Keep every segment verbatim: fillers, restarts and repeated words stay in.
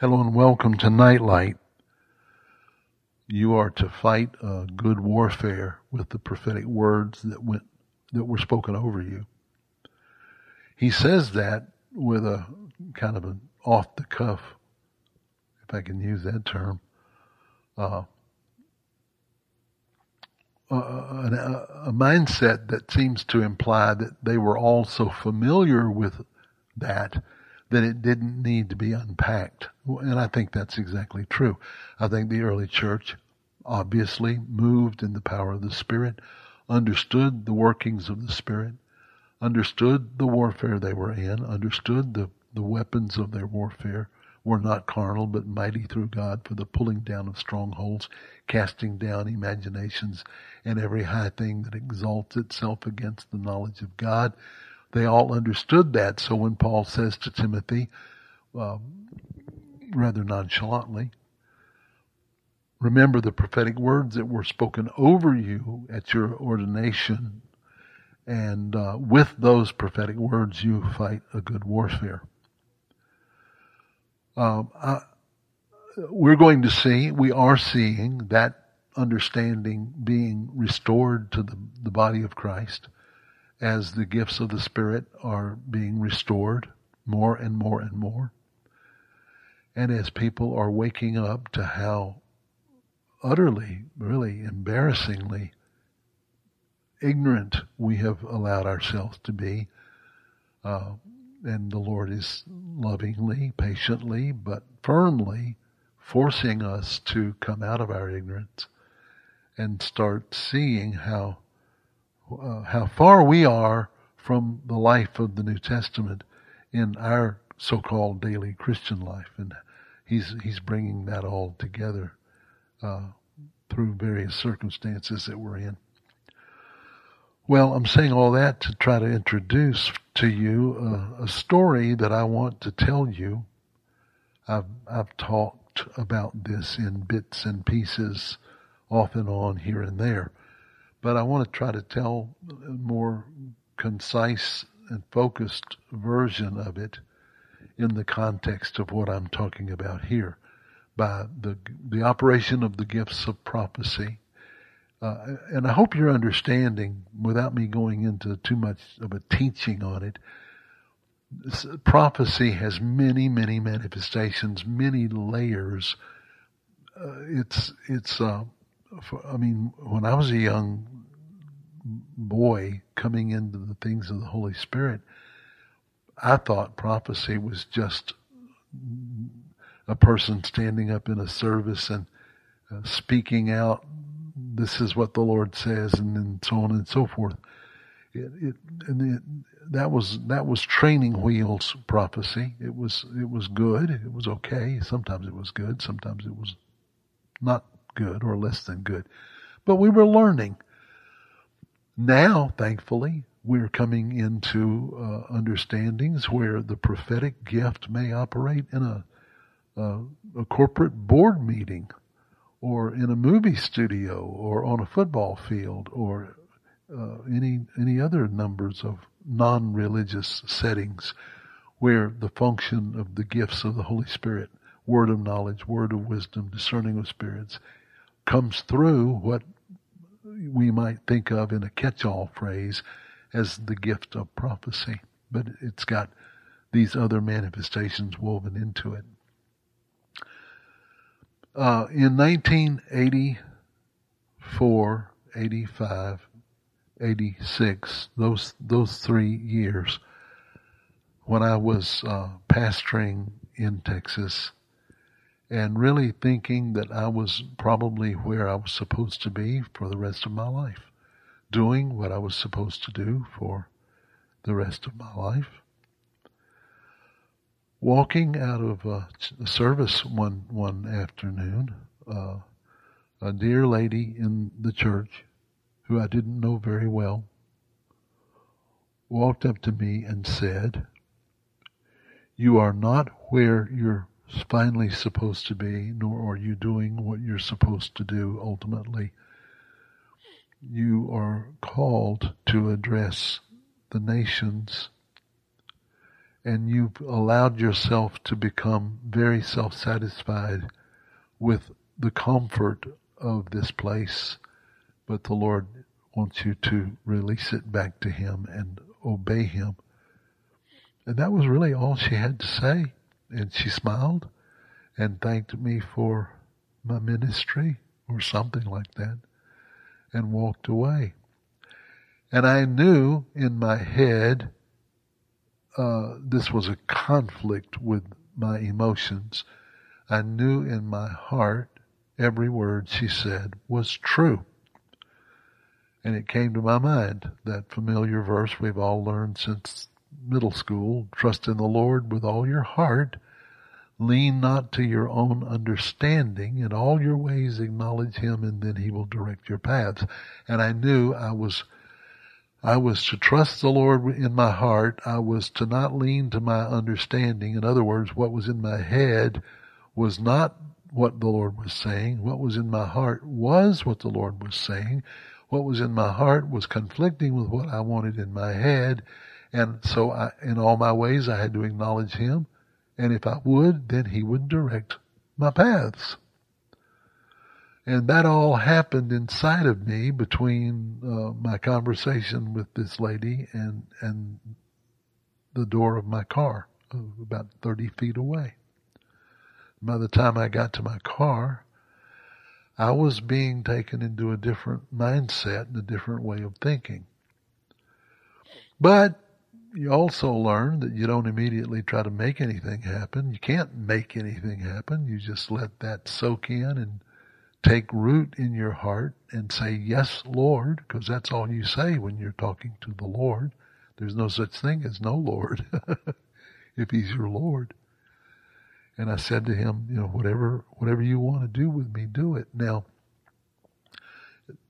Hello and welcome to Nightlight. You are to fight a good warfare with the prophetic words that went that were spoken over you. He says that with a kind of an off-the-cuff, if I can use that term, uh, a, a, a mindset that seems to imply that they were all so familiar with that that it didn't need to be unpacked. And I think that's exactly true. I think the early church obviously moved in the power of the Spirit, understood the workings of the Spirit, understood the warfare they were in, understood the, the weapons of their warfare were not carnal, but mighty through God for the pulling down of strongholds, casting down imaginations, and every high thing that exalts itself against the knowledge of God. They all understood that. So when Paul says to Timothy, uh, rather nonchalantly, remember the prophetic words that were spoken over you at your ordination, and uh, with those prophetic words you fight a good warfare. Um, I, we're going to see, we are seeing that understanding being restored to the, the body of Christ as the gifts of the Spirit are being restored more and more and more, and as people are waking up to how utterly, really embarrassingly ignorant we have allowed ourselves to be. Uh, and the Lord is lovingly, patiently, but firmly forcing us to come out of our ignorance and start seeing how uh, how far we are from the life of the New Testament in our so-called daily Christian life. And he's, he's bringing that all together Uh, through various circumstances that we're in. Well, I'm saying all that to try to introduce to you a, a story that I want to tell you. I've, I've talked about this in bits and pieces, off and on, here and there. But I want to try to tell a more concise and focused version of it in the context of what I'm talking about here, by the the operation of the gifts of prophecy. Uh, and I hope you're understanding, without me going into too much of a teaching on it, this, prophecy has many, many manifestations, many layers. Uh, it's, it's uh, for, I mean, when I was a young boy coming into the things of the Holy Spirit, I thought prophecy was just a person standing up in a service and uh, speaking out, this is what the Lord says, and then so on and so forth. It, it, and it, that was that was training wheels prophecy. It was it was good. It was okay. Sometimes it was good. Sometimes it was not good or less than good. But we were learning. Now, thankfully, we're coming into uh, understandings where the prophetic gift may operate in a Uh, a corporate board meeting, or in a movie studio, or on a football field, or uh, any any other numbers of non-religious settings where the function of the gifts of the Holy Spirit, word of knowledge, word of wisdom, discerning of spirits, comes through what we might think of in a catch-all phrase as the gift of prophecy. But it's got these other manifestations woven into it. Uh, in nineteen eighty-four, eighty-five, eighty-six, those those three years, when I was uh, pastoring in Texas and really thinking that I was probably where I was supposed to be for the rest of my life, doing what I was supposed to do for the rest of my life, walking out of a service one one afternoon, uh, a dear lady in the church, who I didn't know very well, walked up to me and said, "You are not where you're finally supposed to be, nor are you doing what you're supposed to do ultimately. You are called to address the nations and you allowed yourself to become very self-satisfied with the comfort of this place, but the Lord wants you to release it back to Him and obey Him. And that was really all she had to say. And she smiled and thanked me for my ministry or something like that and walked away. And I knew in my head uh, this was a conflict with my emotions. I knew in my heart every word she said was true. And it came to my mind, that familiar verse we've all learned since middle school, trust in the Lord with all your heart, lean not to your own understanding, in all your ways acknowledge Him, and then He will direct your paths. And I knew I was I was to trust the Lord in my heart. I was to not lean to my understanding. In other words, what was in my head was not what the Lord was saying. What was in my heart was what the Lord was saying. What was in my heart was conflicting with what I wanted in my head. And so I, in all my ways, I had to acknowledge Him. And if I would, then He would direct my paths. And that all happened inside of me between uh, my conversation with this lady and, and the door of my car, about thirty feet away. By the time I got to my car, I was being taken into a different mindset and a different way of thinking. But you also learn that you don't immediately try to make anything happen. You can't make anything happen. You just let that soak in and take root in your heart and say, yes, Lord, because that's all you say when you're talking to the Lord. There's no such thing as no Lord if He's your Lord. And I said to Him, you know, whatever whatever you want to do with me, do it. Now,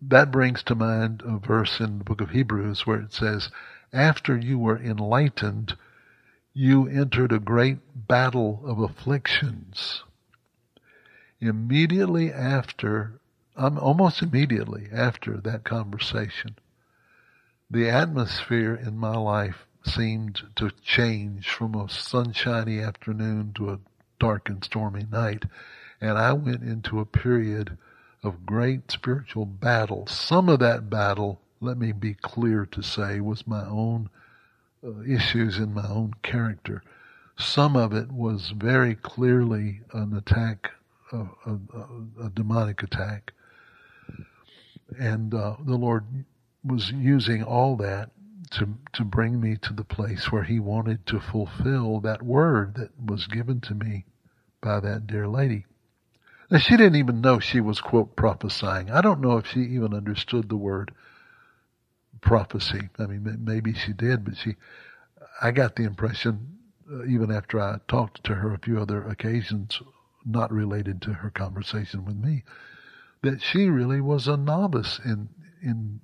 that brings to mind a verse in the book of Hebrews where it says, after you were enlightened, you entered a great battle of afflictions. Immediately after, um, almost immediately after that conversation, the atmosphere in my life seemed to change from a sunshiny afternoon to a dark and stormy night. And I went into a period of great spiritual battle. Some of that battle, let me be clear to say, was my own uh, issues in my own character. Some of it was very clearly an attack, a, a, a demonic attack. And uh, the Lord was using all that to to bring me to the place where He wanted to fulfill that word that was given to me by that dear lady. Now, she didn't even know she was, quote, prophesying. I don't know if she even understood the word prophecy. I mean, maybe she did, but she, I got the impression, uh, even after I talked to her a few other occasions not related to her conversation with me, that she really was a novice in in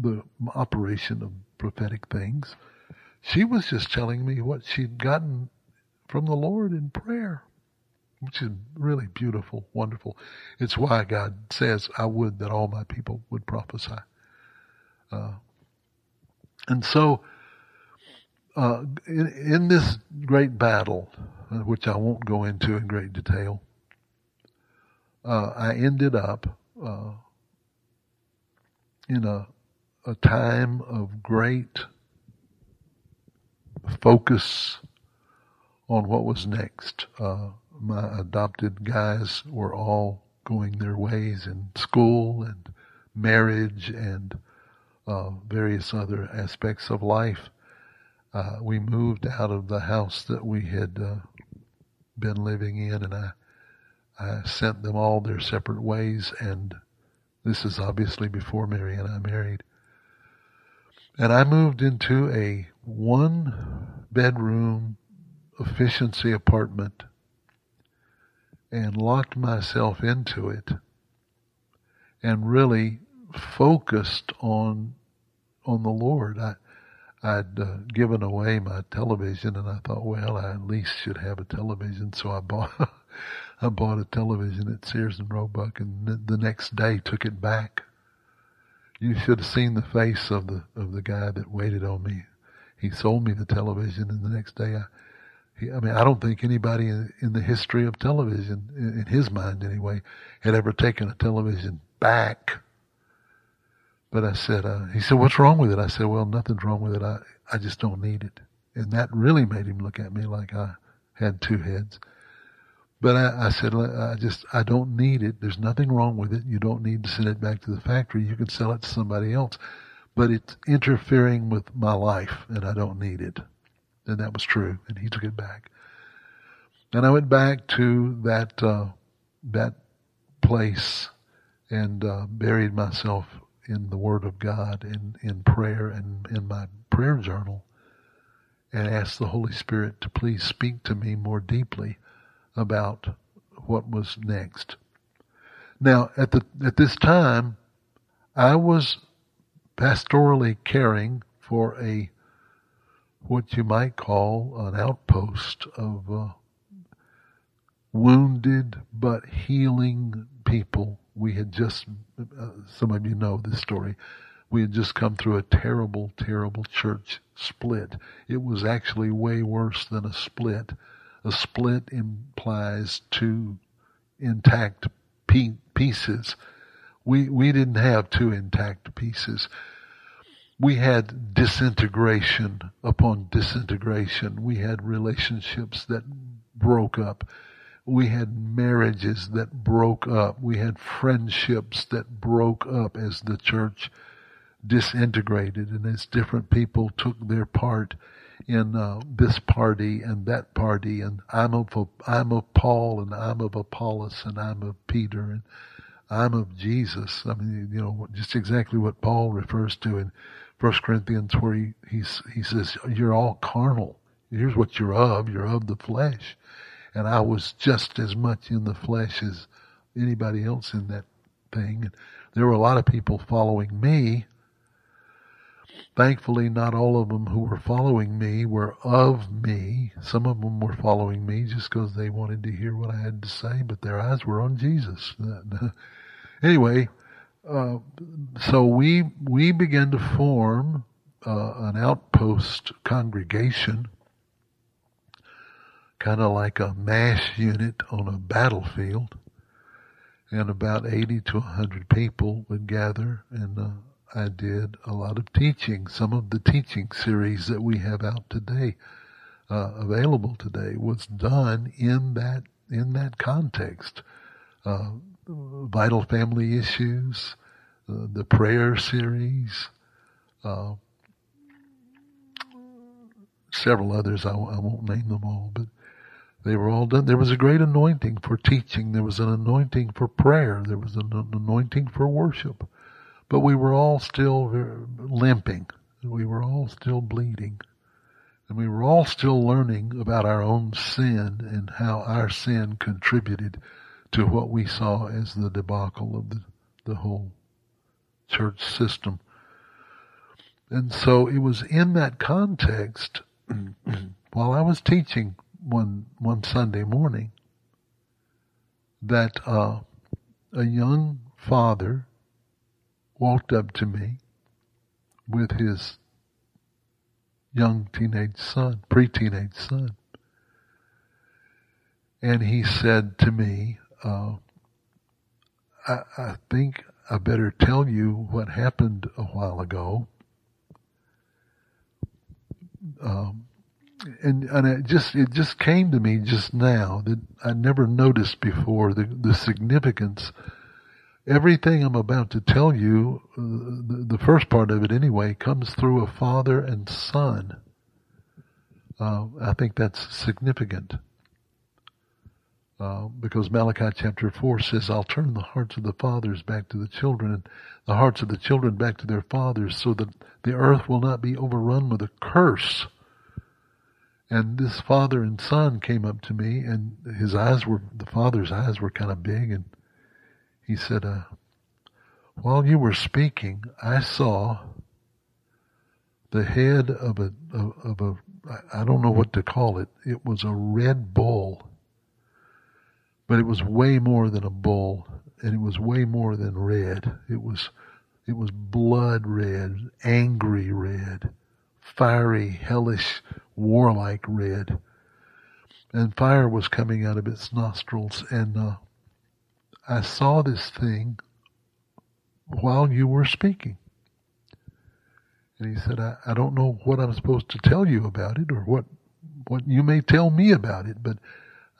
the operation of prophetic things. She was just telling me what she'd gotten from the Lord in prayer, which is really beautiful, wonderful. It's why God says, I would that all my people would prophesy. Uh, and so, uh, in, in this great battle, which I won't go into in great detail, uh, I ended up uh, in a, a time of great focus on what was next. Uh, my adopted guys were all going their ways in school and marriage and Uh, various other aspects of life. Uh, we moved out of the house that we had uh, been living in, and I, I sent them all their separate ways, and this is obviously before Mary and I married. And I moved into a one-bedroom efficiency apartment and locked myself into it and really focused on on the Lord. I, I'd uh, given away my television, and I thought, well, I at least should have a television. So I bought I bought a television at Sears and Roebuck, and th- the next day took it back. You should have seen the face of the of the guy that waited on me. He sold me the television, and the next day I, he, I mean, I don't think anybody in, in the history of television, in, in his mind anyway, had ever taken a television back. But I said, uh, he said, what's wrong with it? I said, well, nothing's wrong with it. I, I just don't need it. And that really made him look at me like I had two heads. But I, I said, I just, I don't need it. There's nothing wrong with it. You don't need to send it back to the factory. You can sell it to somebody else. But it's interfering with my life, and I don't need it. And that was true. And he took it back. And I went back to that uh, that place and uh, buried myself in the Word of God, in, in prayer, and in my prayer journal, and asked the Holy Spirit to please speak to me more deeply about what was next. Now, at the at this time, I was pastorally caring for a what you might call an outpost of uh, wounded but healing people. We had just, uh, some of you know this story, we had just come through a terrible, terrible church split. It was actually way worse than a split. A split implies two intact pe- pieces. We we didn't have two intact pieces. We had disintegration upon disintegration. We had relationships that broke up. We had marriages that broke up. We had friendships that broke up as the church disintegrated and as different people took their part in uh, this party and that party, and I'm of a, I'm of Paul, and I'm of Apollos, and I'm of Peter, and I'm of Jesus. I mean, you know, just exactly what Paul refers to in First Corinthians, where he he's, he says, you're all carnal. Here's what you're of. You're of the flesh. And I was just as much in the flesh as anybody else in that thing. And there were a lot of people following me. Thankfully, not all of them who were following me were of me. Some of them were following me just because they wanted to hear what I had to say, but their eyes were on Jesus. Anyway, uh, so we we began to form uh, an outpost congregation, kind of like a mash unit on a battlefield, and about eighty to one hundred people would gather, and uh, I did a lot of teaching. Some of the teaching series that we have out today, uh, available today, was done in that in that context. Uh, vital family issues, uh, the prayer series, uh, several others. I, I won't name them all, but they were all done. There was a great anointing for teaching. There was an anointing for prayer. There was an anointing for worship. But we were all still limping. We were all still bleeding. And we were all still learning about our own sin and how our sin contributed to what we saw as the debacle of the, the whole church system. And so it was in that context, while I was teaching one one Sunday morning, that uh, a young father walked up to me with his young teenage son, pre-teenage son. And he said to me, uh, I, I think I better tell you what happened a while ago. Um, and and it just, it just came to me just now that I never noticed before the, the significance. Everything I'm about to tell you, uh, the, the first part of it anyway, comes through a father and son. Uh, I think that's significant. Uh, because Malachi chapter four says, I'll turn the hearts of the fathers back to the children, and the hearts of the children back to their fathers, so that the earth will not be overrun with a curse. And this father and son came up to me, and his eyes were, the father's eyes were kind of big, and he said, uh, while you were speaking, I saw the head of a, of, of a, I don't know what to call it. It was a red bull, but it was way more than a bull, and it was way more than red. It was, it was blood red, angry red, fiery, hellish, warlike red. And fire was coming out of its nostrils. And uh, I saw this thing while you were speaking. And he said, I, I don't know what I'm supposed to tell you about it or what what you may tell me about it, but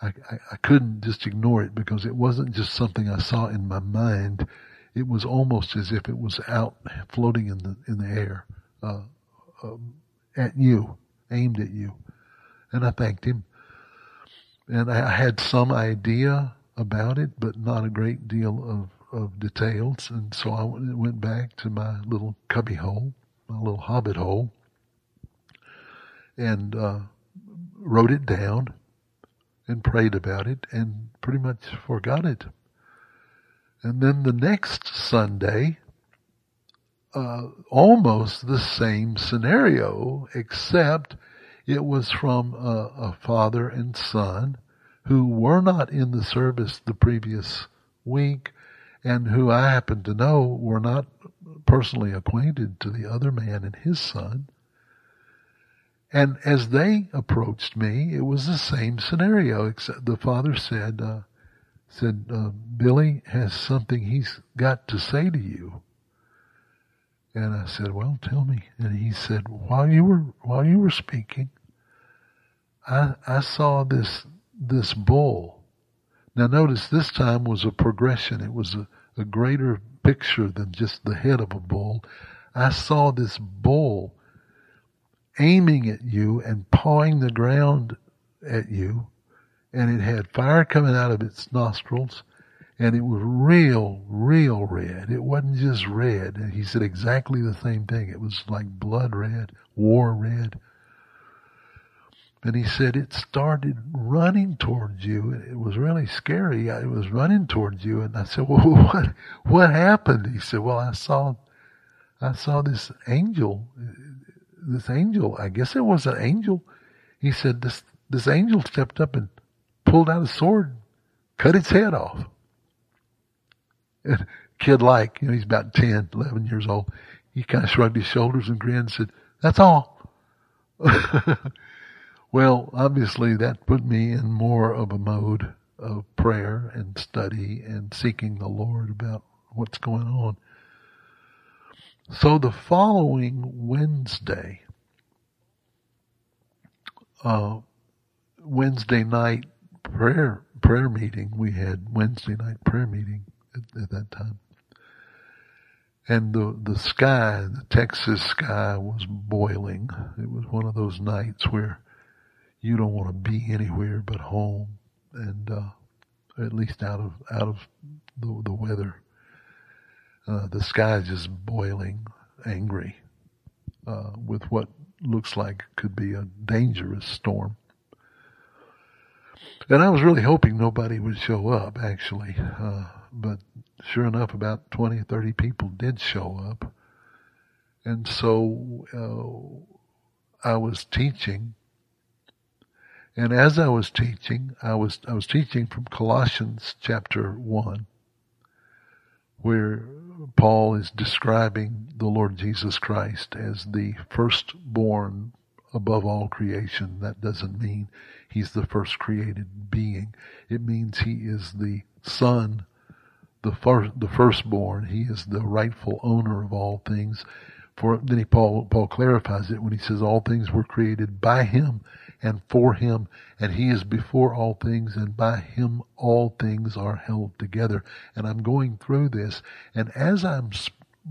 I, I, I couldn't just ignore it because it wasn't just something I saw in my mind. It was almost as if it was out floating in the in the air uh, um, at you, aimed at you. And I thanked him. And I had some idea about it, but not a great deal of, of details. And so I went back to my little cubby hole, my little hobbit hole, and uh, wrote it down and prayed about it and pretty much forgot it. And then the next Sunday, uh, almost the same scenario, except it was from a, a father and son who were not in the service the previous week and who I happen to know were not personally acquainted to the other man and his son. And as they approached me, it was the same scenario, except the father said, uh, said uh, Billy has something he's got to say to you. And I said, well, tell me. And he said, while you were while you were speaking, I, I saw this this bull. Now notice this time was a progression. It was a, a greater picture than just the head of a bull. I saw this bull aiming at you and pawing the ground at you, and it had fire coming out of its nostrils, and it was real, real red. It wasn't just red. And he said exactly the same thing. It was like blood red, war red. And he said it started running towards you. It was really scary. It was running towards you. And I said, well, what, what happened? He said, well, I saw, I saw this angel, this angel, I guess it was an angel. He said, this, this angel stepped up and pulled out a sword, cut its head off. And kid like, you know, he's about ten, eleven years old. He kind of shrugged his shoulders and grinned and said, that's all. Well, obviously that put me in more of a mode of prayer and study and seeking the Lord about what's going on. So the following Wednesday, uh, Wednesday night prayer, prayer meeting, we had Wednesday night prayer meeting. At, at that time. And the the sky, the Texas sky was boiling. It was one of those nights where you don't want to be anywhere but home and uh, at least out of out of the, the weather. Uh, the sky is just boiling, angry, uh, with what looks like could be a dangerous storm. And I was really hoping nobody would show up, actually. Uh, but sure enough, about twenty, thirty people did show up. And so uh, I was teaching. And as I was teaching, I was I was teaching from Colossians chapter one, where Paul is describing the Lord Jesus Christ as the firstborn above all creation. That doesn't mean he's the first created being. It means he is the son, the first, the firstborn. He is the rightful owner of all things. For then he, Paul, Paul clarifies it when he says all things were created by him and for him, and he is before all things, and by him all things are held together. And I'm going through this, and as I'm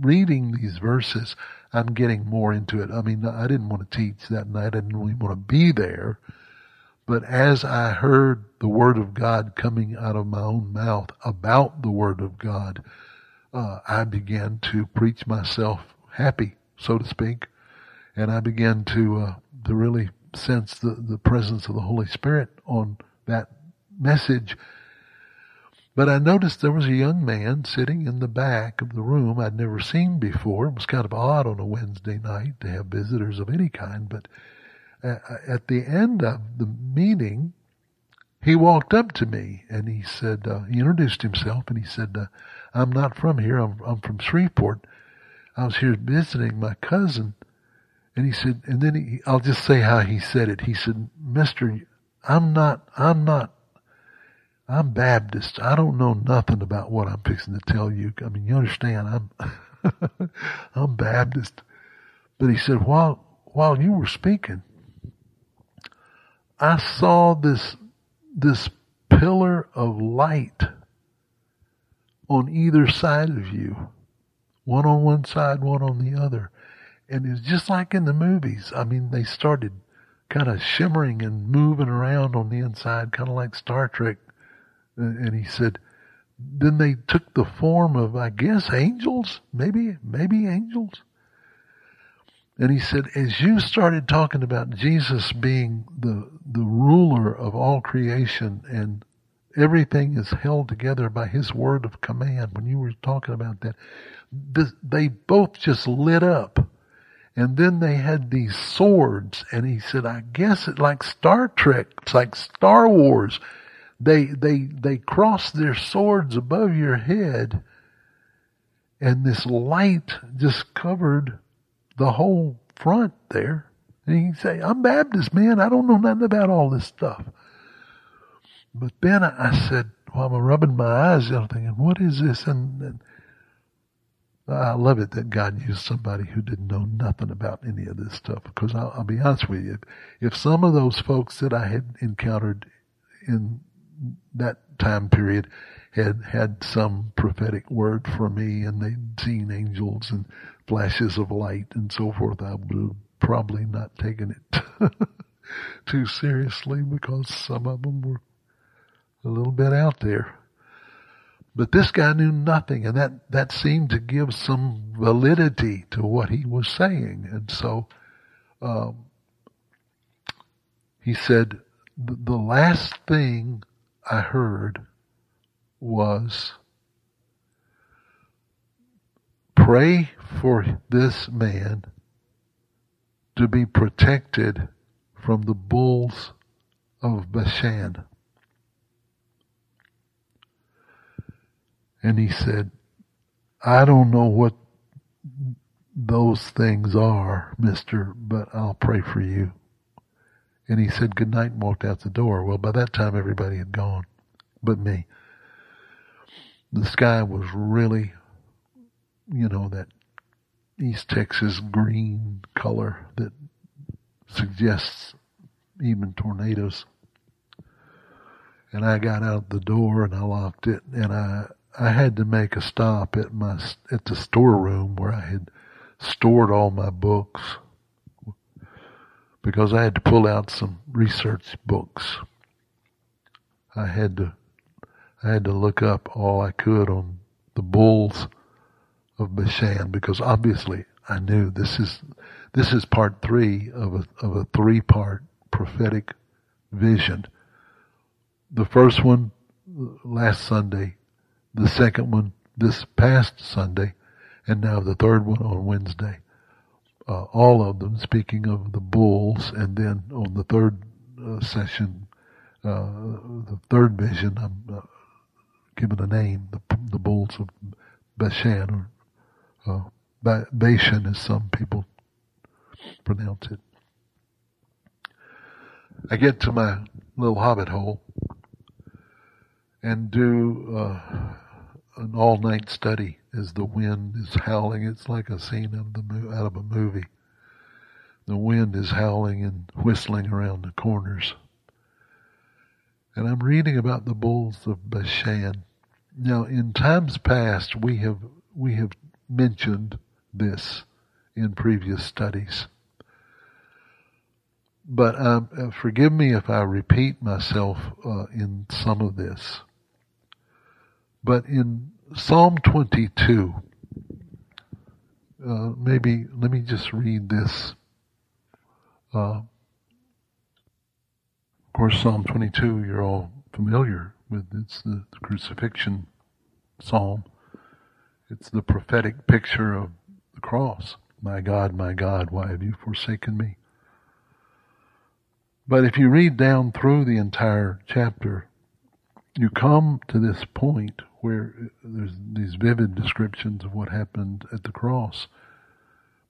reading these verses, I'm getting more into it. I mean, I didn't want to teach that night. I didn't really want to be there. But as I heard the Word of God coming out of my own mouth about the Word of God, uh, I began to preach myself happy, so to speak. And I began to uh, to really sense the, the presence of the Holy Spirit on that message. But I noticed there was a young man sitting in the back of the room I'd never seen before. It was kind of odd on a Wednesday night to have visitors of any kind. But at the end of the meeting, he walked up to me and he said, uh, he introduced himself and he said, uh, I'm not from here. I'm, I'm from Shreveport. I was here visiting my cousin. And he said, and then he, I'll just say how he said it. He said, Mister, I'm not, I'm not, I'm Baptist. I don't know nothing about what I'm fixing to tell you. I mean, you understand, I'm, I'm Baptist. But he said, while, while you were speaking, I saw this, this pillar of light on either side of you, one on one side, one on the other. And it's just like in the movies. I mean, they started kind of shimmering and moving around on the inside, kind of like Star Trek. And he said, then they took the form of, I guess, angels, maybe, maybe angels. And he said, as you started talking about Jesus being the the ruler of all creation and everything is held together by his word of command, when you were talking about that, this, they both just lit up. And then they had these swords, and he said, I guess it like Star Trek, it's like Star Wars. They they they crossed their swords above your head, and this light just covered the whole front there. And he say, I'm Baptist, man. I don't know nothing about all this stuff. But then I said, well, I'm rubbing my eyes, I'm thinking, what is this? And, and I love it that God used somebody who didn't know nothing about any of this stuff, because I'll, I'll be honest with you, if, if some of those folks that I had encountered in that time period had had some prophetic word for me and they'd seen angels and flashes of light and so forth, I would have probably not taken it too seriously, because some of them were a little bit out there. But this guy knew nothing, and that, that seemed to give some validity to what he was saying. And so um, he said, the last thing I heard was, pray for this man to be protected from the bulls of Bashan. And he said, I don't know what those things are, mister, but I'll pray for you. And he said, good night, and walked out the door. Well, by that time, everybody had gone but me. The sky was really, you know, that East Texas green color that suggests even tornadoes. And I got out the door and I locked it, and I I had to make a stop at my at the storeroom where I had stored all my books, because I had to pull out some research books. I had to I had to look up all I could on the bulls of Bashan, because obviously I knew this is this is part three of a of a three part prophetic vision. The first one last Sunday, the second one this past Sunday, and now the third one on Wednesday. Uh, all of them speaking of the bulls, and then on the third uh, session, uh, the third vision, I'm uh, given a name, the, the bulls of Bashan, or uh, Bashan as some people pronounce it. I get to my little hobbit hole and do uh, an all-night study as the wind is howling. It's like a scene of the mo- out of a movie. The wind is howling and whistling around the corners. And I'm reading about the bulls of Bashan. Now, in times past, we have we have mentioned this in previous studies. But um, uh, forgive me if I repeat myself uh, in some of this. But in Psalm twenty-two, uh, maybe let me just read this. Uh, of course, Psalm twenty-two, you're all familiar with. It's the, the crucifixion psalm. It's the prophetic picture of the cross. My God, my God, why have you forsaken me? But if you read down through the entire chapter, you come to this point where there's these vivid descriptions of what happened at the cross.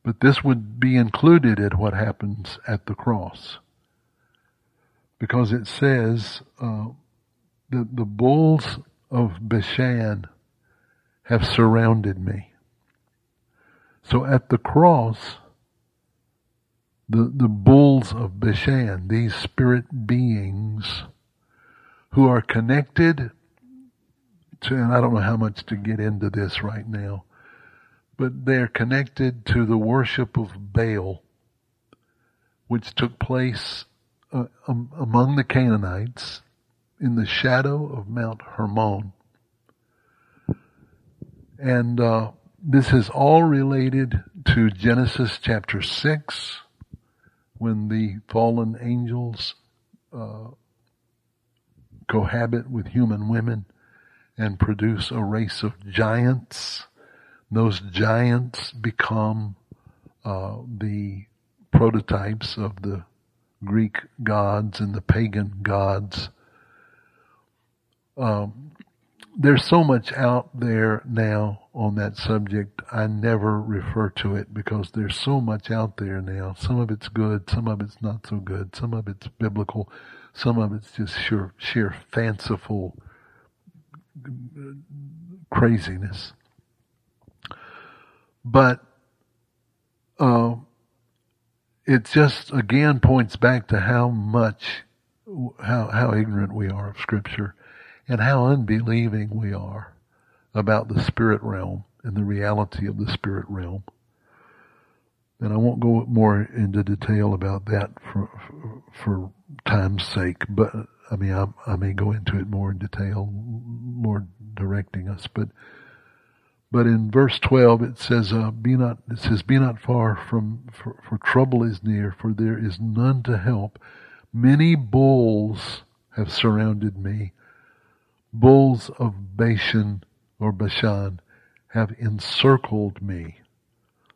But this would be included in what happens at the cross. Because it says uh, that the bulls of Bashan have surrounded me. So at the cross, the, the bulls of Bashan, these spirit beings who are connected to, and I don't know how much to get into this right now, but they're connected to the worship of Baal, which took place uh, um, among the Canaanites in the shadow of Mount Hermon. And uh, this is all related to Genesis chapter six, when the fallen angels uh, cohabit with human women and produce a race of giants. Those giants become uh, the prototypes of the Greek gods and the pagan gods. Um, there's so much out there now on that subject. I never refer to it because there's so much out there now. Some of it's good, some of it's not so good, some of it's biblical, some of it's just sheer, sheer fanciful craziness. But uh, it just, again, points back to how much, how, how ignorant we are of Scripture and how unbelieving we are about the spirit realm and the reality of the spirit realm. And I won't go more into detail about that for for, for time's sake, but I mean, I, I may go into it more in detail, Lord directing us, but But in verse twelve, it says, uh, "Be not." It says, "Be not far from, for, for trouble is near, for there is none to help. Many bulls have surrounded me. Bulls of Bashan or Bashan have encircled me.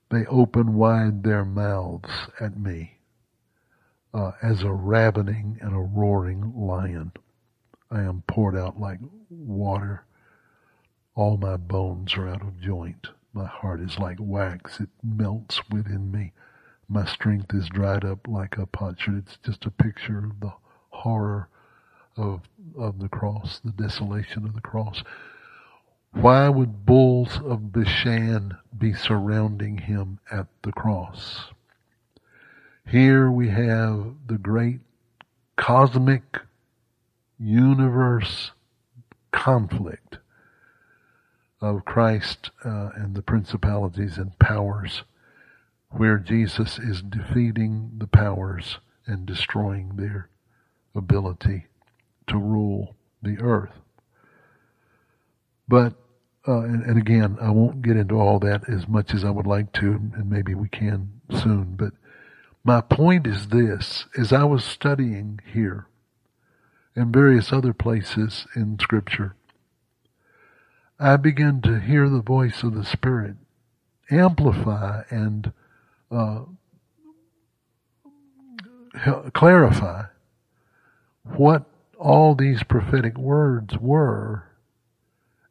They open wide their mouths at me, uh, as a ravening and a roaring lion. I am poured out like water. All my bones are out of joint. My heart is like wax. It melts within me. My strength is dried up like a potsherd." It's just a picture of the horror of, of the cross, the desolation of the cross. Why would bulls of Bashan be surrounding him at the cross? Here we have the great cosmic universe conflict of Christ uh, and the principalities and powers, where Jesus is defeating the powers and destroying their ability to rule the earth. But, uh, and, and again, I won't get into all that as much as I would like to, and maybe we can soon, but my point is this: as I was studying here and various other places in Scripture, I began to hear the voice of the Spirit amplify and uh, clarify what all these prophetic words were.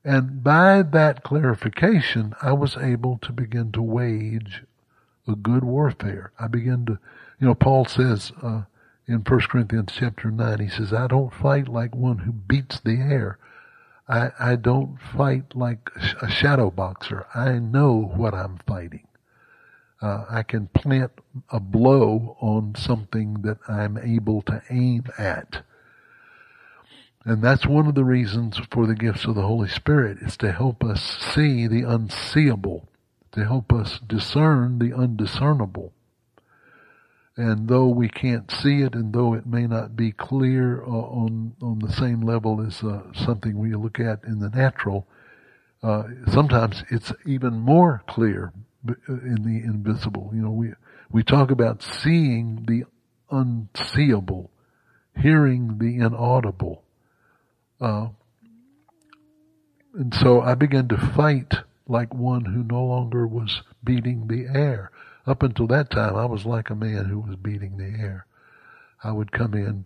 And by that clarification, I was able to begin to wage a good warfare. I began to, you know, Paul says uh, in First Corinthians chapter nine, he says, "I don't fight like one who beats the air. I, I don't fight like a shadow boxer. I know what I'm fighting. Uh, I can plant a blow on something that I'm able to aim at." And that's one of the reasons for the gifts of the Holy Spirit, is to help us see the unseeable, to help us discern the undiscernible. And though we can't see it, and though it may not be clear uh, on on the same level as uh, something we look at in the natural, uh, sometimes it's even more clear in the invisible. You know, we we talk about seeing the unseeable, hearing the inaudible, uh, and so I began to fight like one who no longer was beating the air. Up until that time, I was like a man who was beating the air. I would come in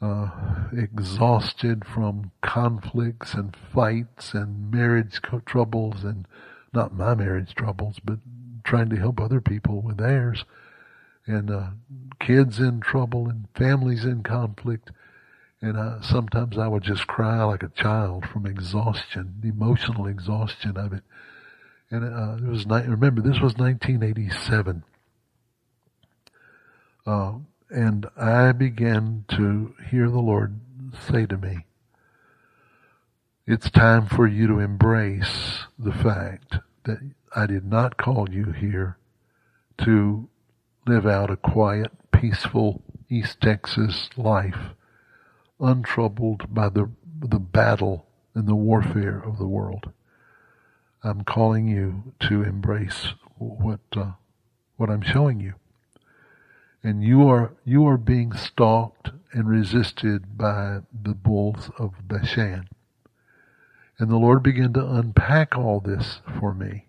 uh, exhausted from conflicts and fights and marriage troubles, and not my marriage troubles, but trying to help other people with theirs, and uh, kids in trouble and families in conflict. And I, sometimes I would just cry like a child from exhaustion, the emotional exhaustion of it. And uh, it was ni- remember, this was nineteen eighty-seven. Uh, and I began to hear the Lord say to me, it's time for you to embrace the fact that I did not call you here to live out a quiet, peaceful East Texas life, untroubled by the the battle and the warfare of the world. I'm calling you to embrace what uh, what I'm showing you, and you are you are being stalked and resisted by the bulls of Bashan. And the Lord began to unpack all this for me,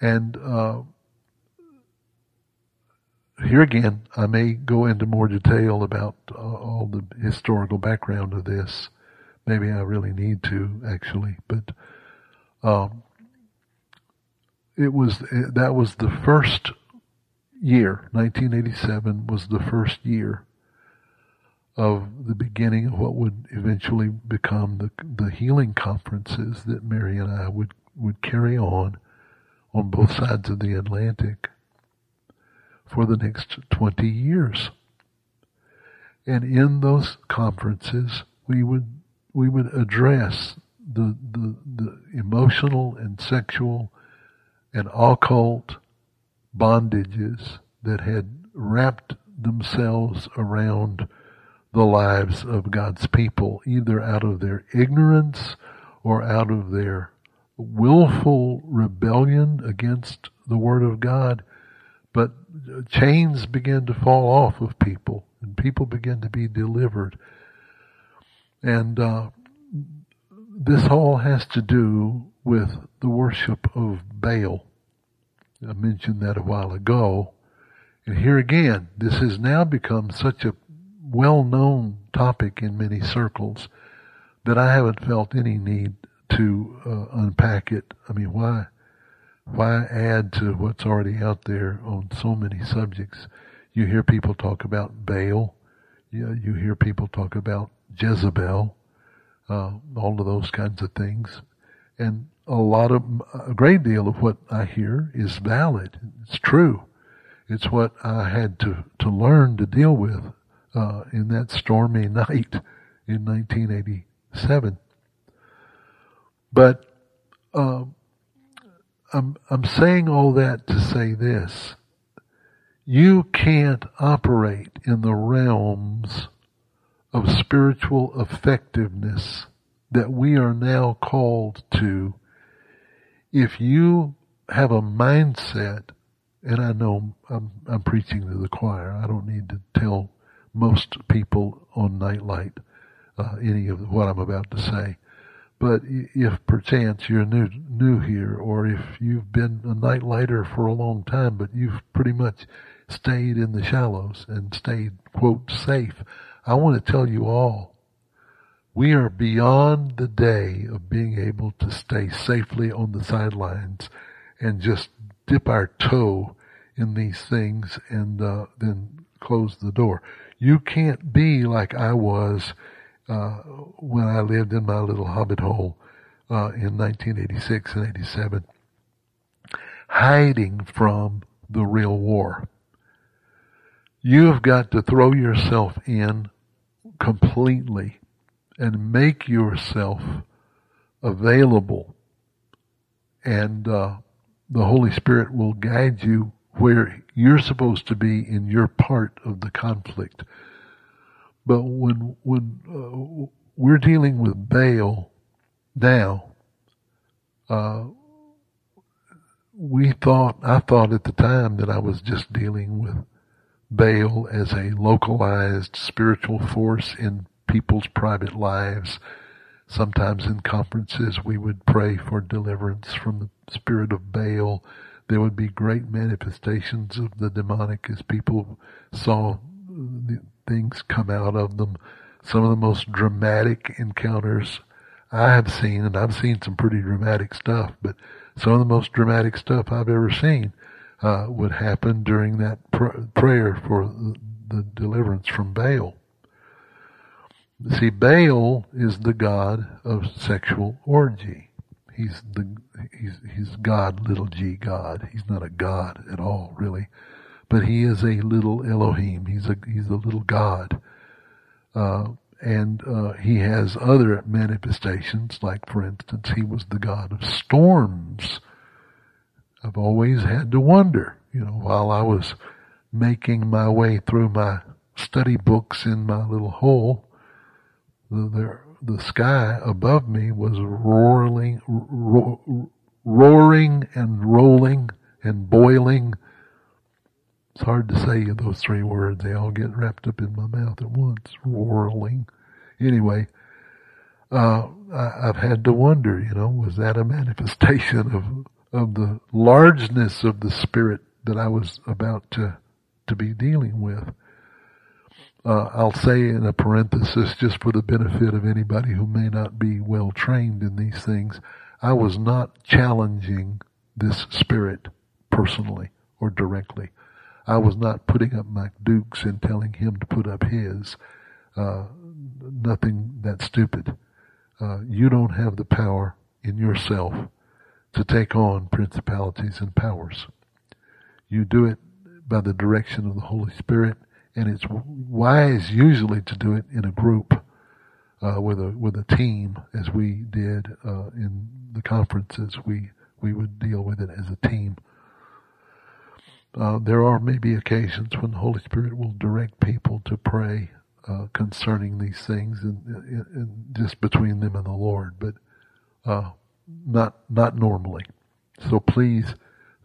and uh, here again, I may go into more detail about uh, all the historical background of this. Maybe I really need to, actually, but um, it was that was the first year. nineteen eighty-seven was the first year of the beginning of what would eventually become the the healing conferences that Mary and I would, would carry on on both sides of the Atlantic for the next twenty years. And in those conferences, we would we would address the the, the emotional and sexual and occult bondages that had wrapped themselves around the lives of God's people, either out of their ignorance or out of their willful rebellion against the Word of God. But chains began to fall off of people, and people began to be delivered. And uh, this all has to do with the worship of Baal. I mentioned that a while ago. And here again, this has now become such a well-known topic in many circles that I haven't felt any need to uh, unpack it. I mean, why, why add to what's already out there on so many subjects? You hear people talk about Baal. You, you hear people talk about Jezebel, uh, all of those kinds of things. And a lot of, a great deal of what I hear is valid. It's true. It's what I had to, to learn to deal with Uh, in that stormy night in nineteen eighty-seven. But uh, I'm, I'm saying all that to say this. You can't operate in the realms of spiritual effectiveness that we are now called to if you have a mindset, and I know I'm, I'm preaching to the choir. I don't need to tell most people on Nightlight uh, any of what I'm about to say. But if perchance you're new new here, or if you've been a Nightlighter for a long time, but you've pretty much stayed in the shallows and stayed, quote, safe, I want to tell you all, we are beyond the day of being able to stay safely on the sidelines and just dip our toe in these things and uh, then close the door. You can't be like I was uh, when I lived in my little hobbit hole uh, in nineteen eighty-six and eighty-seven, hiding from the real war. You've got to throw yourself in completely and make yourself available. And uh, the Holy Spirit will guide you where you're supposed to be in your part of the conflict. But when when uh, we're dealing with Baal now, uh, we thought, I thought at the time that I was just dealing with Baal as a localized spiritual force in people's private lives. Sometimes in conferences we would pray for deliverance from the spirit of Baal. There would be great manifestations of the demonic as people saw things come out of them. Some of the most dramatic encounters I have seen, and I've seen some pretty dramatic stuff, but Some of the most dramatic stuff I've ever seen uh, would happen during that pr- prayer for the deliverance from Baal. See, Baal is the god of sexual orgy. He's the he's he's God, little g God. He's not a god at all, really, but he is a little Elohim. He's a he's a little god, uh, and uh, he has other manifestations. Like, for instance, he was the god of storms. I've always had to wonder, you know, while I was making my way through my study books in my little hole, the there. The sky above me was roaring, ro- roaring and rolling and boiling. It's hard to say those three words. They all get wrapped up in my mouth at once. Roaring. Anyway, uh, I, I've had to wonder, you know, was that a manifestation of of the largeness of the spirit that I was about to to be dealing with? Uh, I'll say in a parenthesis, just for the benefit of anybody who may not be well trained in these things, I was not challenging this spirit personally or directly. I was not putting up my dukes and telling him to put up his. Uh, nothing that stupid. Uh, you don't have the power in yourself to take on principalities and powers. You do it by the direction of the Holy Spirit. And it's wise usually to do it in a group, uh, with a with a team, as we did uh, in the conferences. We we would deal with it as a team. Uh, there are maybe occasions when the Holy Spirit will direct people to pray uh, concerning these things, and, and, and just between them and the Lord, but uh, not not normally. So please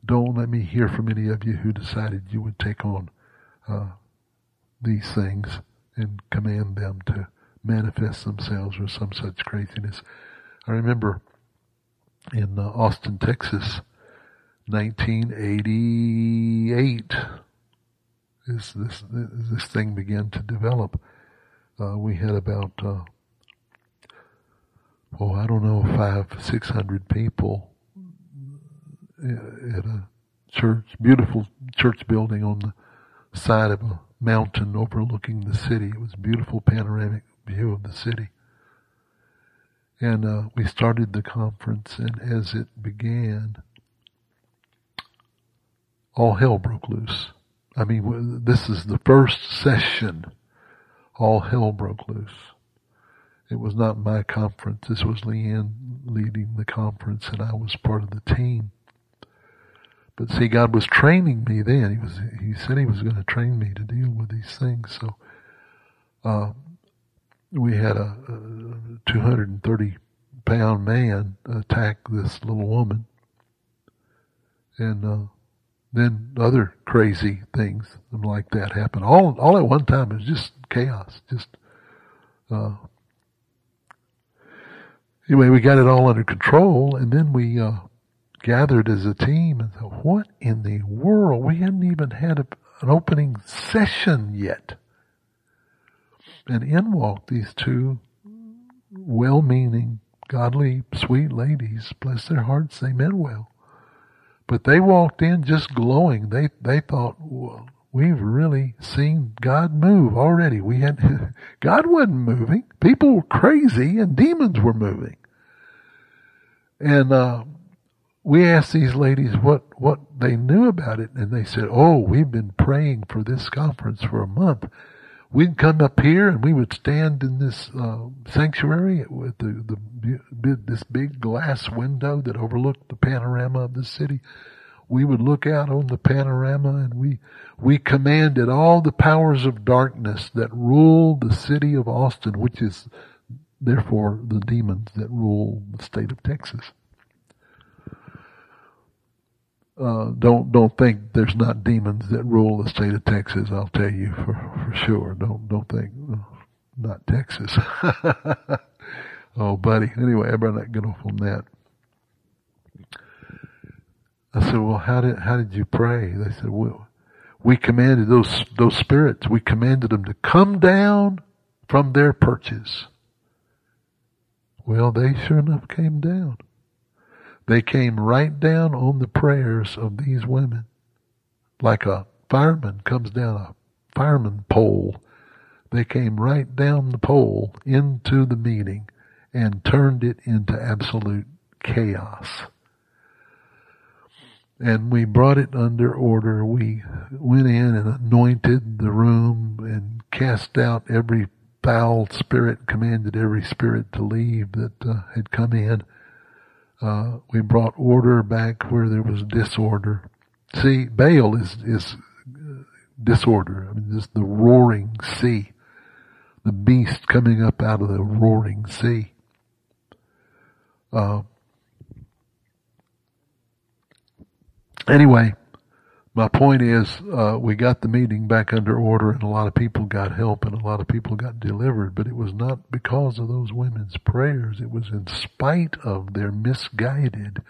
don't let me hear from any of you who decided you would take on Uh, these things and command them to manifest themselves or some such craziness. I remember in uh, Austin, Texas, nineteen eighty-eight, this this this thing began to develop. Uh, we had about uh, oh I don't know five six hundred people at a church, beautiful church building on the side of a mountain overlooking the city. It was a beautiful panoramic view of the city. And uh, we started the conference, and as it began, all hell broke loose. I mean, this is the first session. All hell broke loose. It was not my conference. This was Leanne leading the conference, and I was part of the team. But see, God was training me then. He was. He said he was going to train me to deal with these things. So uh, we had a, a two hundred thirty pound man attack this little woman. And uh, then other crazy things like that happened. All all at one time. It was just chaos. Just uh, Anyway, we got it all under control, and then we... Uh, gathered as a team and thought, what in the world? We hadn't even had a, an opening session yet. And in walked these two well-meaning, godly, sweet ladies. Bless their hearts, they meant well. But they walked in just glowing. They they thought, well, we've really seen God move already. We had God wasn't moving. People were crazy and demons were moving. And uh we asked these ladies what, what they knew about it, and they said, oh, we've been praying for this conference for a month. We'd come up here, and we would stand in this uh, sanctuary with the, the this big glass window that overlooked the panorama of the city. We would look out on the panorama, and we we commanded all the powers of darkness that rule the city of Austin, which is therefore the demons that rule the state of Texas. Uh, don't don't think there's not demons that rule the state of Texas. I'll tell you for, for sure. Don't don't think well, not Texas. Oh, buddy. Anyway, I better not get off on that. I said, well, how did how did you pray? They said, well, we commanded those those spirits. We commanded them to come down from their perches. Well, they sure enough came down. They came right down on the prayers of these women, like a fireman comes down a fireman pole. They came right down the pole into the meeting and turned it into absolute chaos. And we brought it under order. We went in and anointed the room and cast out every foul spirit, commanded every spirit to leave that uh, had come in. Uh, we brought order back where there was disorder. See, Baal is, is disorder. I mean, just the roaring sea, the beast coming up out of the roaring sea. Uh, Anyway, my point is uh, we got the meeting back under order, and a lot of people got help and a lot of people got delivered, but it was not because of those women's prayers. It was in spite of their misguided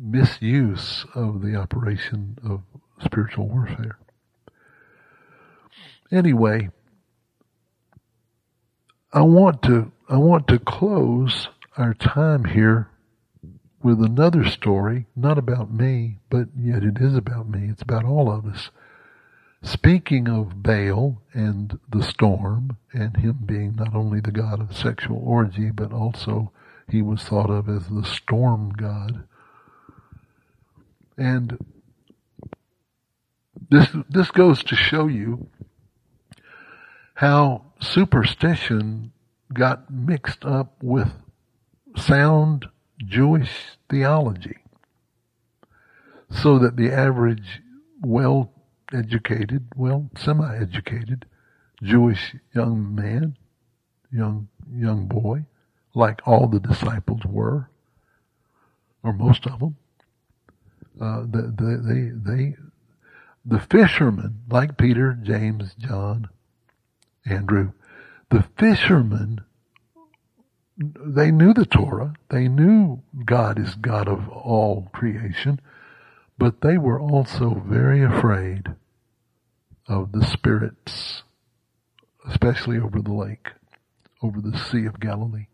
misuse of the operation of spiritual warfare. Anyway, I want to I want to close our time here with another story, not about me, but yet it is about me. It's about all of us. Speaking of Baal and the storm, and him being not only the god of sexual orgy, but also he was thought of as the storm god. And this this goes to show you how superstition got mixed up with sound Jewish theology, so that the average well-educated, well, semi-educated Jewish young man, young young boy, like all the disciples were, or most of them, uh, the, the, they, they, the fishermen, like Peter, James, John, Andrew, the fishermen, they knew the Torah. They knew God is God of all creation, but they were also very afraid of the spirits, especially over the lake, over the Sea of Galilee.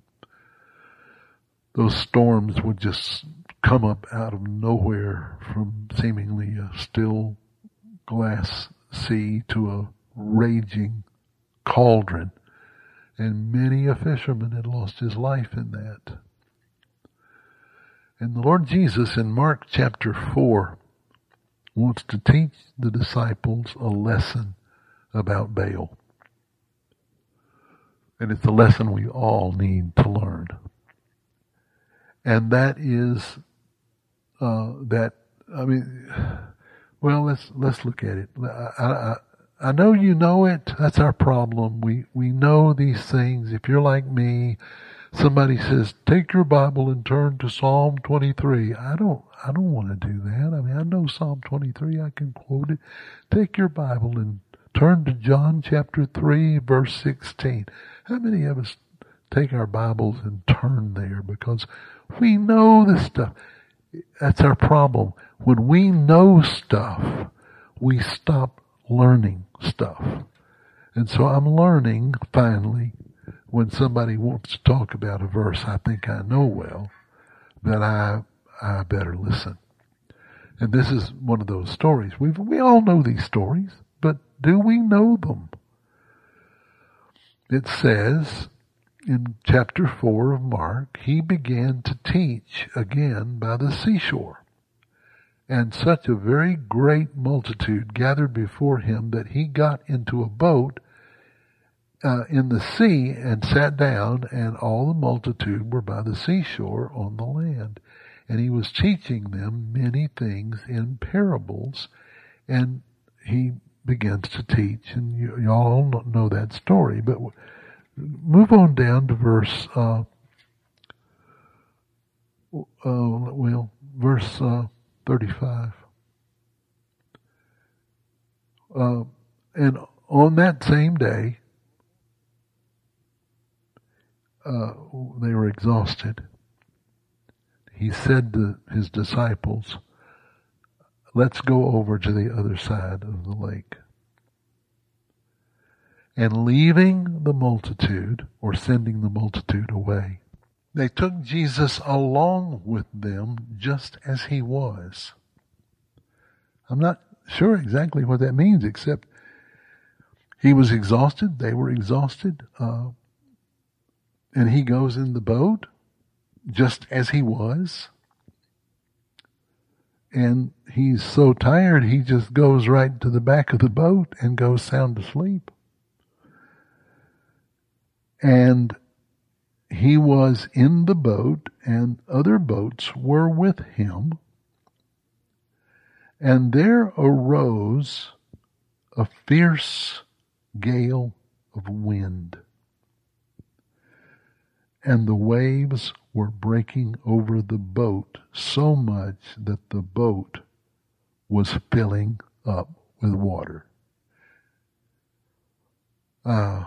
Those storms would just come up out of nowhere from seemingly a still glass sea to a raging cauldron. And many a fisherman had lost his life in that. And the Lord Jesus in Mark chapter four wants to teach the disciples a lesson about Baal. And it's a lesson we all need to learn. And that is uh, that, I mean, well, let's let's look at it. I, I, I know you know it. That's our problem. We we know these things. If you're like me, somebody says, "Take your Bible and turn to Psalm twenty-three." I don't I don't want to do that. I mean, I know Psalm twenty-three. I can quote it. Take your Bible and turn to John chapter three, verse sixteen. How many of us take our Bibles and turn there because we know this stuff? That's our problem. When we know stuff, we stop learning stuff. And so I'm learning, finally, when somebody wants to talk about a verse I think I know well, that I I better listen. And this is one of those stories. We we all know these stories, but do we know them? It says in chapter four of Mark, he began to teach again by the seashore. And such a very great multitude gathered before him that he got into a boat uh, in the sea and sat down, and all the multitude were by the seashore on the land. And he was teaching them many things in parables, and he begins to teach. And you, you all know that story. But move on down to verse, uh, uh, well, verse... Uh, thirty-five. Uh, and on that same day, uh, they were exhausted. He said to his disciples, "Let's go over to the other side of the lake." And leaving the multitude, or sending the multitude away, They took Jesus along with them just as he was. I'm not sure exactly what that means, except he was exhausted, they were exhausted, uh, and he goes in the boat just as he was. And he's so tired, he just goes right to the back of the boat and goes sound asleep. And he was in the boat, and other boats were with him. And there arose a fierce gale of wind, and the waves were breaking over the boat so much that the boat was filling up with water. Uh,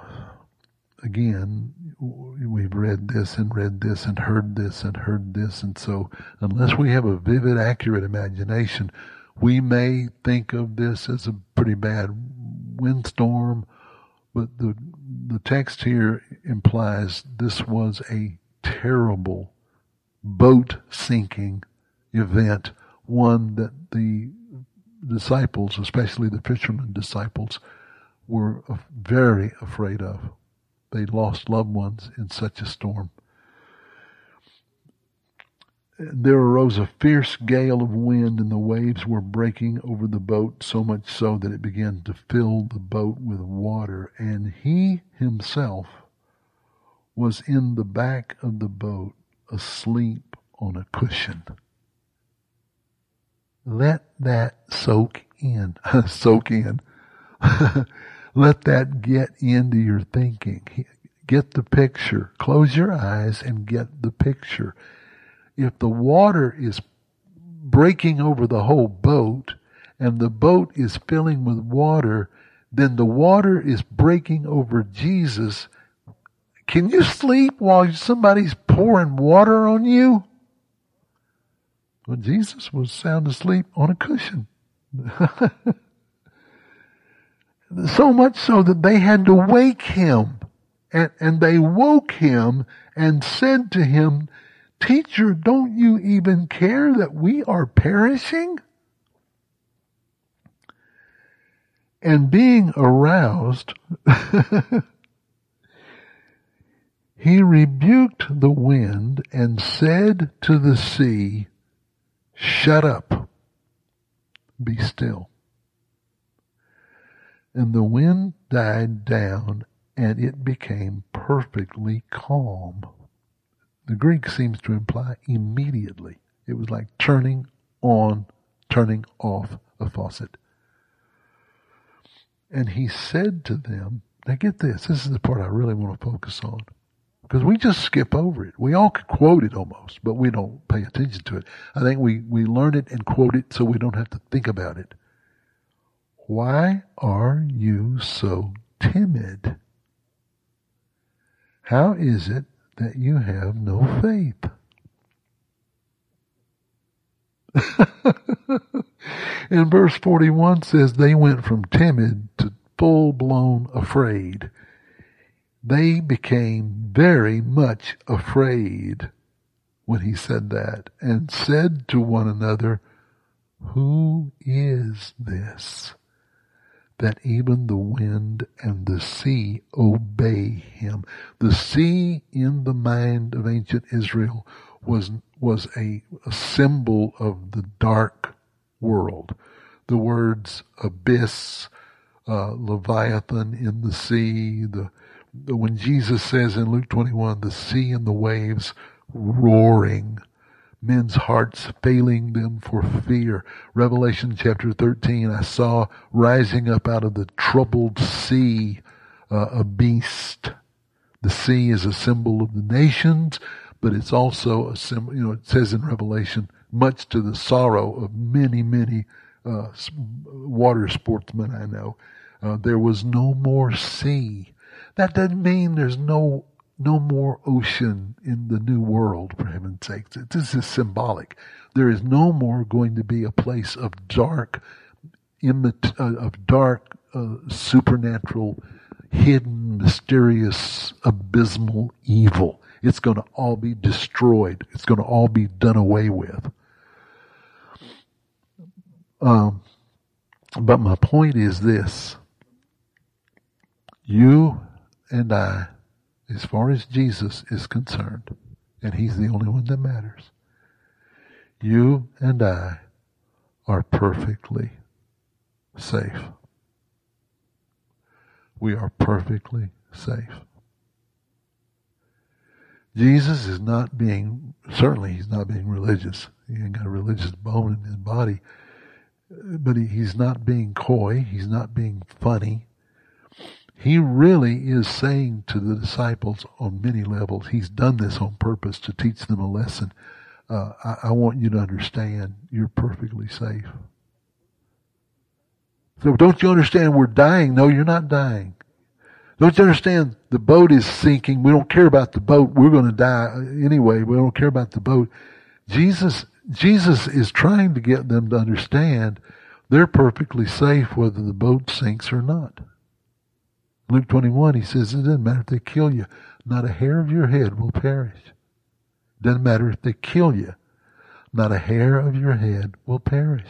again, we've read this and read this and heard this and heard this, and so unless we have a vivid, accurate imagination, we may think of this as a pretty bad windstorm, but the the text here implies this was a terrible boat-sinking event, one that the disciples, especially the fishermen disciples, were very afraid of. They lost loved ones in such a storm. There arose a fierce gale of wind, and the waves were breaking over the boat, so much so that it began to fill the boat with water. And he himself was in the back of the boat, asleep on a cushion. Let that soak in. soak in. Let that get into your thinking. Get the picture. Close your eyes and get the picture. If the water is breaking over the whole boat and the boat is filling with water, then the water is breaking over Jesus. Can you sleep while somebody's pouring water on you? Well, Jesus was sound asleep on a cushion. So much so that they had to wake him. And, and they woke him and said to him, "Teacher, don't you even care that we are perishing?" And being aroused, he rebuked the wind and said to the sea, "Shut up, be still." And the wind died down, and it became perfectly calm. The Greek seems to imply immediately. It was like turning on, turning off a faucet. And he said to them, now get this, this is the part I really want to focus on, because we just skip over it. We all could quote it almost, but we don't pay attention to it. I think we, we learn it and quote it so we don't have to think about it. "Why are you so timid? How is it that you have no faith?" And verse forty-one says they went from timid to full-blown afraid. They became very much afraid when he said that, and said to one another, "Who is this, that even the wind and the sea obey him?" The sea in the mind of ancient Israel was was a, a symbol of the dark world. The words abyss, uh, Leviathan in the sea. The, the when Jesus says in Luke twenty-one, the sea and the waves roaring, men's hearts failing them for fear. Revelation chapter thirteen, I saw rising up out of the troubled sea uh, a beast. The sea is a symbol of the nations, but it's also a symbol, you know, it says in Revelation, much to the sorrow of many, many uh, water sportsmen I know, uh, there was no more sea. That doesn't mean there's no No more ocean in the new world, for heaven's sakes. This is symbolic. There is no more going to be a place of dark, immat- uh, of dark, uh, supernatural, hidden, mysterious, abysmal evil. It's going to all be destroyed. It's going to all be done away with. Um, but my point is this. You and I, as far as Jesus is concerned, and he's the only one that matters, you and I are perfectly safe. We are perfectly safe. Jesus is not being, certainly he's not being religious. He ain't got a religious bone in his body. But he, he's not being coy. He's not being funny. He really is saying to the disciples on many levels, he's done this on purpose to teach them a lesson. Uh, I, I want you to understand you're perfectly safe. So don't you understand we're dying? No, you're not dying. Don't you understand the boat is sinking? We don't care about the boat. We're going to die anyway. We don't care about the boat. Jesus, Jesus is trying to get them to understand they're perfectly safe whether the boat sinks or not. Luke twenty-one, he says, it doesn't matter if they kill you. Not a hair of your head will perish. It doesn't matter if they kill you. Not a hair of your head will perish.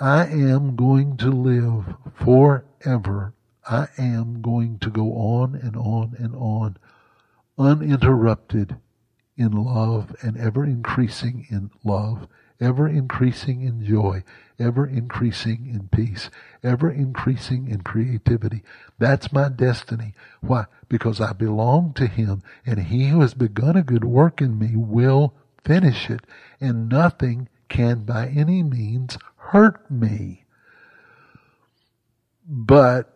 I am going to live forever. I am going to go on and on and on, uninterrupted in love and ever increasing in love, ever increasing in joy, ever increasing in peace, ever increasing in creativity. That's my destiny. Why? Because I belong to him, and he who has begun a good work in me will finish it, and nothing can by any means hurt me. But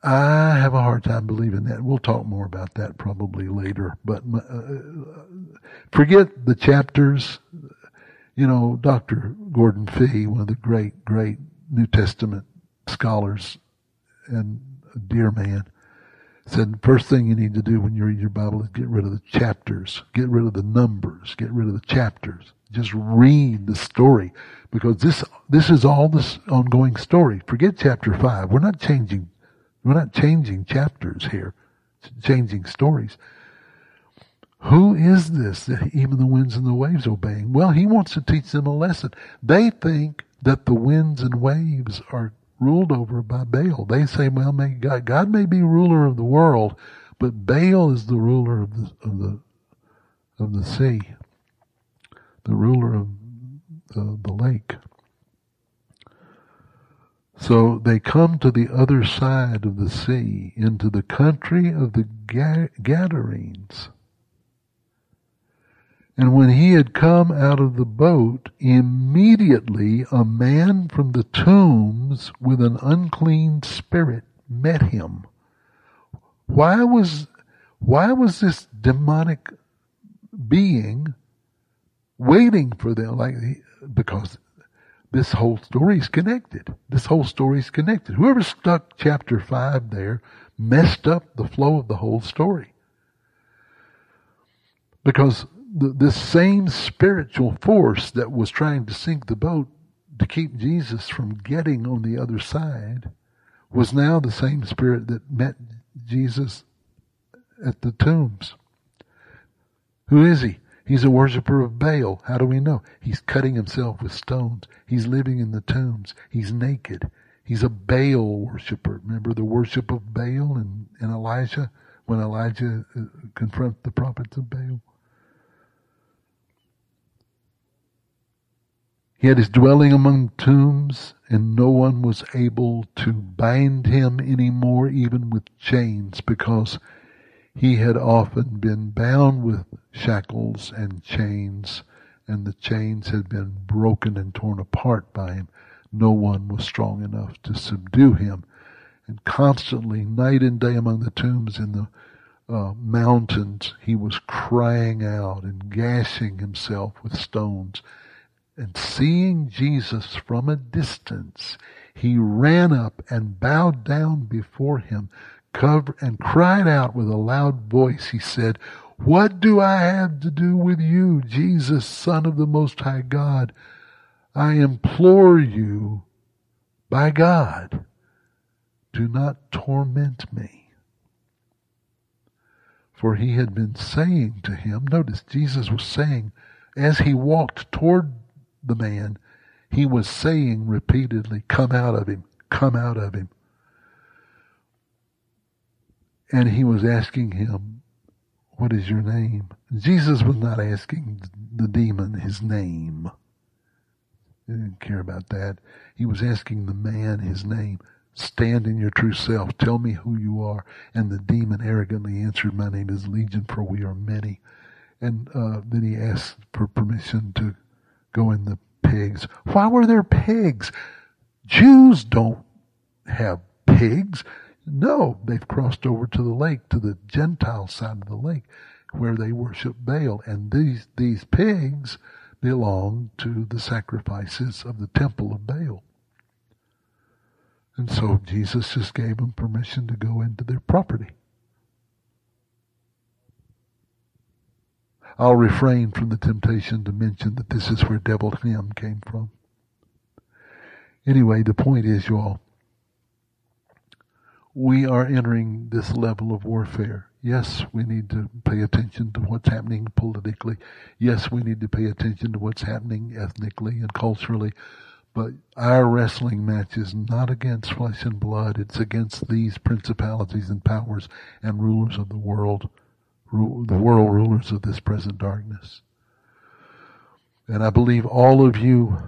I have a hard time believing that. We'll talk more about that probably later. But uh, forget the chapters. You know, Doctor Gordon Fee, one of the great, great New Testament scholars and a dear man, said the first thing you need to do when you read your Bible is get rid of the chapters, get rid of the numbers, get rid of the chapters. Just read the story, because this this is all this ongoing story. Forget chapter five. We're not changing. We're not changing chapters here. Changing stories. Who is this that even the winds and the waves obeying? Well, he wants to teach them a lesson. They think that the winds and waves are ruled over by Baal. They say, well, may God, God may be ruler of the world, but Baal is the ruler of the of the of the sea, the ruler of uh, the lake. So they come to the other side of the sea, into the country of the Gadarenes. And when he had come out of the boat, immediately a man from the tombs with an unclean spirit met him. Why was, why was this demonic being waiting for them? Like, because this whole story is connected. This whole story is connected. Whoever stuck chapter five there messed up the flow of the whole story. Because this same spiritual force that was trying to sink the boat to keep Jesus from getting on the other side was now the same spirit that met Jesus at the tombs. Who is he? He's a worshiper of Baal. How do we know? He's cutting himself with stones. He's living in the tombs. He's naked. He's a Baal worshiper. Remember the worship of Baal and, and Elijah, when Elijah confronted the prophets of Baal? He had his dwelling among tombs, and no one was able to bind him anymore, even with chains, because he had often been bound with shackles and chains, and the chains had been broken and torn apart by him. No one was strong enough to subdue him. And constantly, night and day among the tombs in the uh, mountains, he was crying out and gashing himself with stones. And seeing Jesus from a distance, he ran up and bowed down before him, covered and cried out with a loud voice. He said, "What do I have to do with you, Jesus, Son of the Most High God? I implore you, by God, do not torment me." For he had been saying to him, notice Jesus was saying, as he walked toward the man, he was saying repeatedly, come out of him, come out of him. And he was asking him, what is your name? Jesus was not asking the demon his name. He didn't care about that. He was asking the man his name. Stand in your true self. Tell me who you are. And the demon arrogantly answered, my name is Legion, for we are many. And uh, then he asked for permission to go in the pigs. Why were there pigs? Jews don't have pigs. No, they've crossed over to the lake, to the Gentile side of the lake, where they worship Baal. And these, these pigs belong to the sacrifices of the temple of Baal. And so Jesus just gave them permission to go into their property. I'll refrain from the temptation to mention that this is where Devil Him came from. Anyway, the point is, y'all, we are entering this level of warfare. Yes, we need to pay attention to what's happening politically. Yes, we need to pay attention to what's happening ethnically and culturally. But our wrestling match is not against flesh and blood. It's against these principalities and powers and rulers of the world, ru- the world rulers of this present darkness. And I believe all of you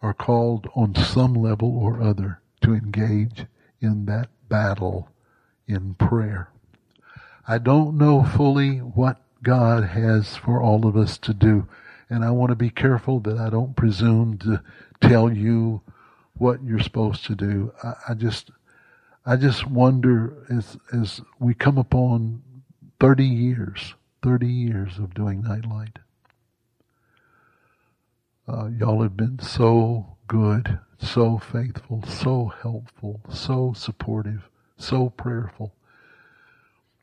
are called on some level or other to engage in that battle in prayer. I don't know fully what God has for all of us to do. And I want to be careful that I don't presume to tell you what you're supposed to do. I, I just, I just wonder as as we come upon thirty years, thirty years of doing Nightlight. Uh, y'all have been so good, so faithful, so helpful, so supportive, so prayerful.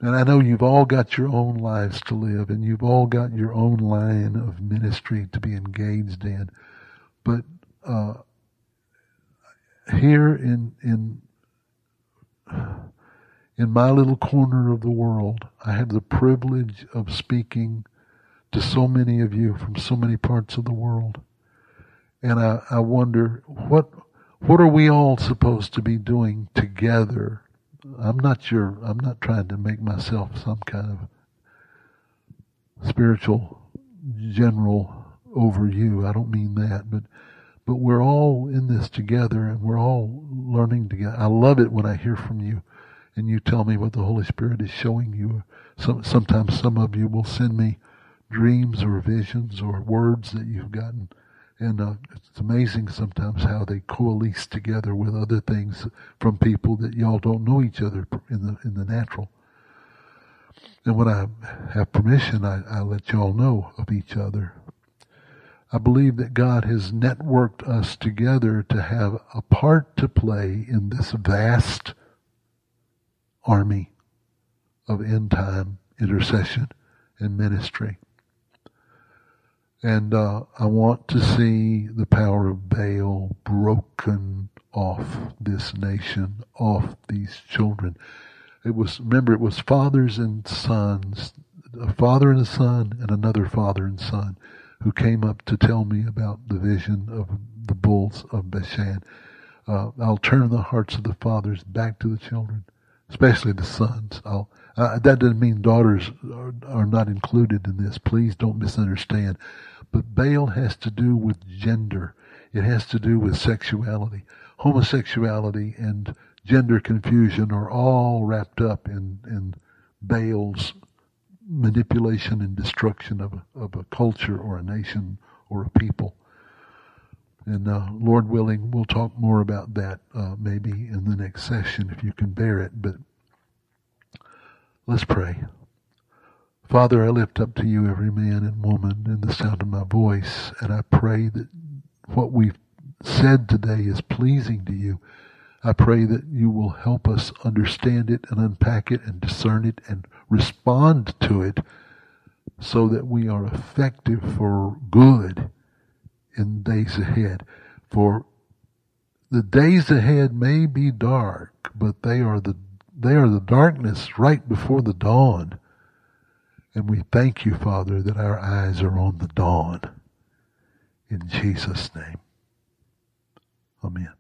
And I know you've all got your own lives to live, and you've all got your own line of ministry to be engaged in. But Uh, here in in in my little corner of the world, I have the privilege of speaking to so many of you from so many parts of the world, and I, I wonder what what are we all supposed to be doing together? I'm not your I'm not trying to make myself some kind of spiritual general over you. I don't mean that, but. But we're all in this together, and we're all learning together. I love it when I hear from you, and you tell me what the Holy Spirit is showing you. Some, sometimes some of you will send me dreams or visions or words that you've gotten. And uh, it's amazing sometimes how they coalesce together with other things from people that y'all don't know each other in the in the natural. And when I have permission, I, I let y'all know of each other. I believe that God has networked us together to have a part to play in this vast army of end-time intercession and ministry. And uh, I want to see the power of Baal broken off this nation, off these children. It was, remember, it was fathers and sons, a father and a son and another father and son, who came up to tell me about the vision of the bulls of Bashan. Uh, I'll turn the hearts of the fathers back to the children, especially the sons. I'll, uh, that doesn't mean daughters are, are not included in this. Please don't misunderstand. But Baal has to do with gender. It has to do with sexuality. Homosexuality and gender confusion are all wrapped up in, in Baal's manipulation and destruction of a, of a culture or a nation or a people. And uh, Lord willing, we'll talk more about that uh, maybe in the next session if you can bear it. But let's pray. Father, I lift up to you every man and woman in the sound of my voice, and I pray that what we've said today is pleasing to you. I pray that you will help us understand it and unpack it and discern it and respond to it so that we are effective for good in days ahead. For the days ahead may be dark, but they are the they are the darkness right before the dawn. And we thank you, Father, that our eyes are on the dawn. In Jesus' name. Amen.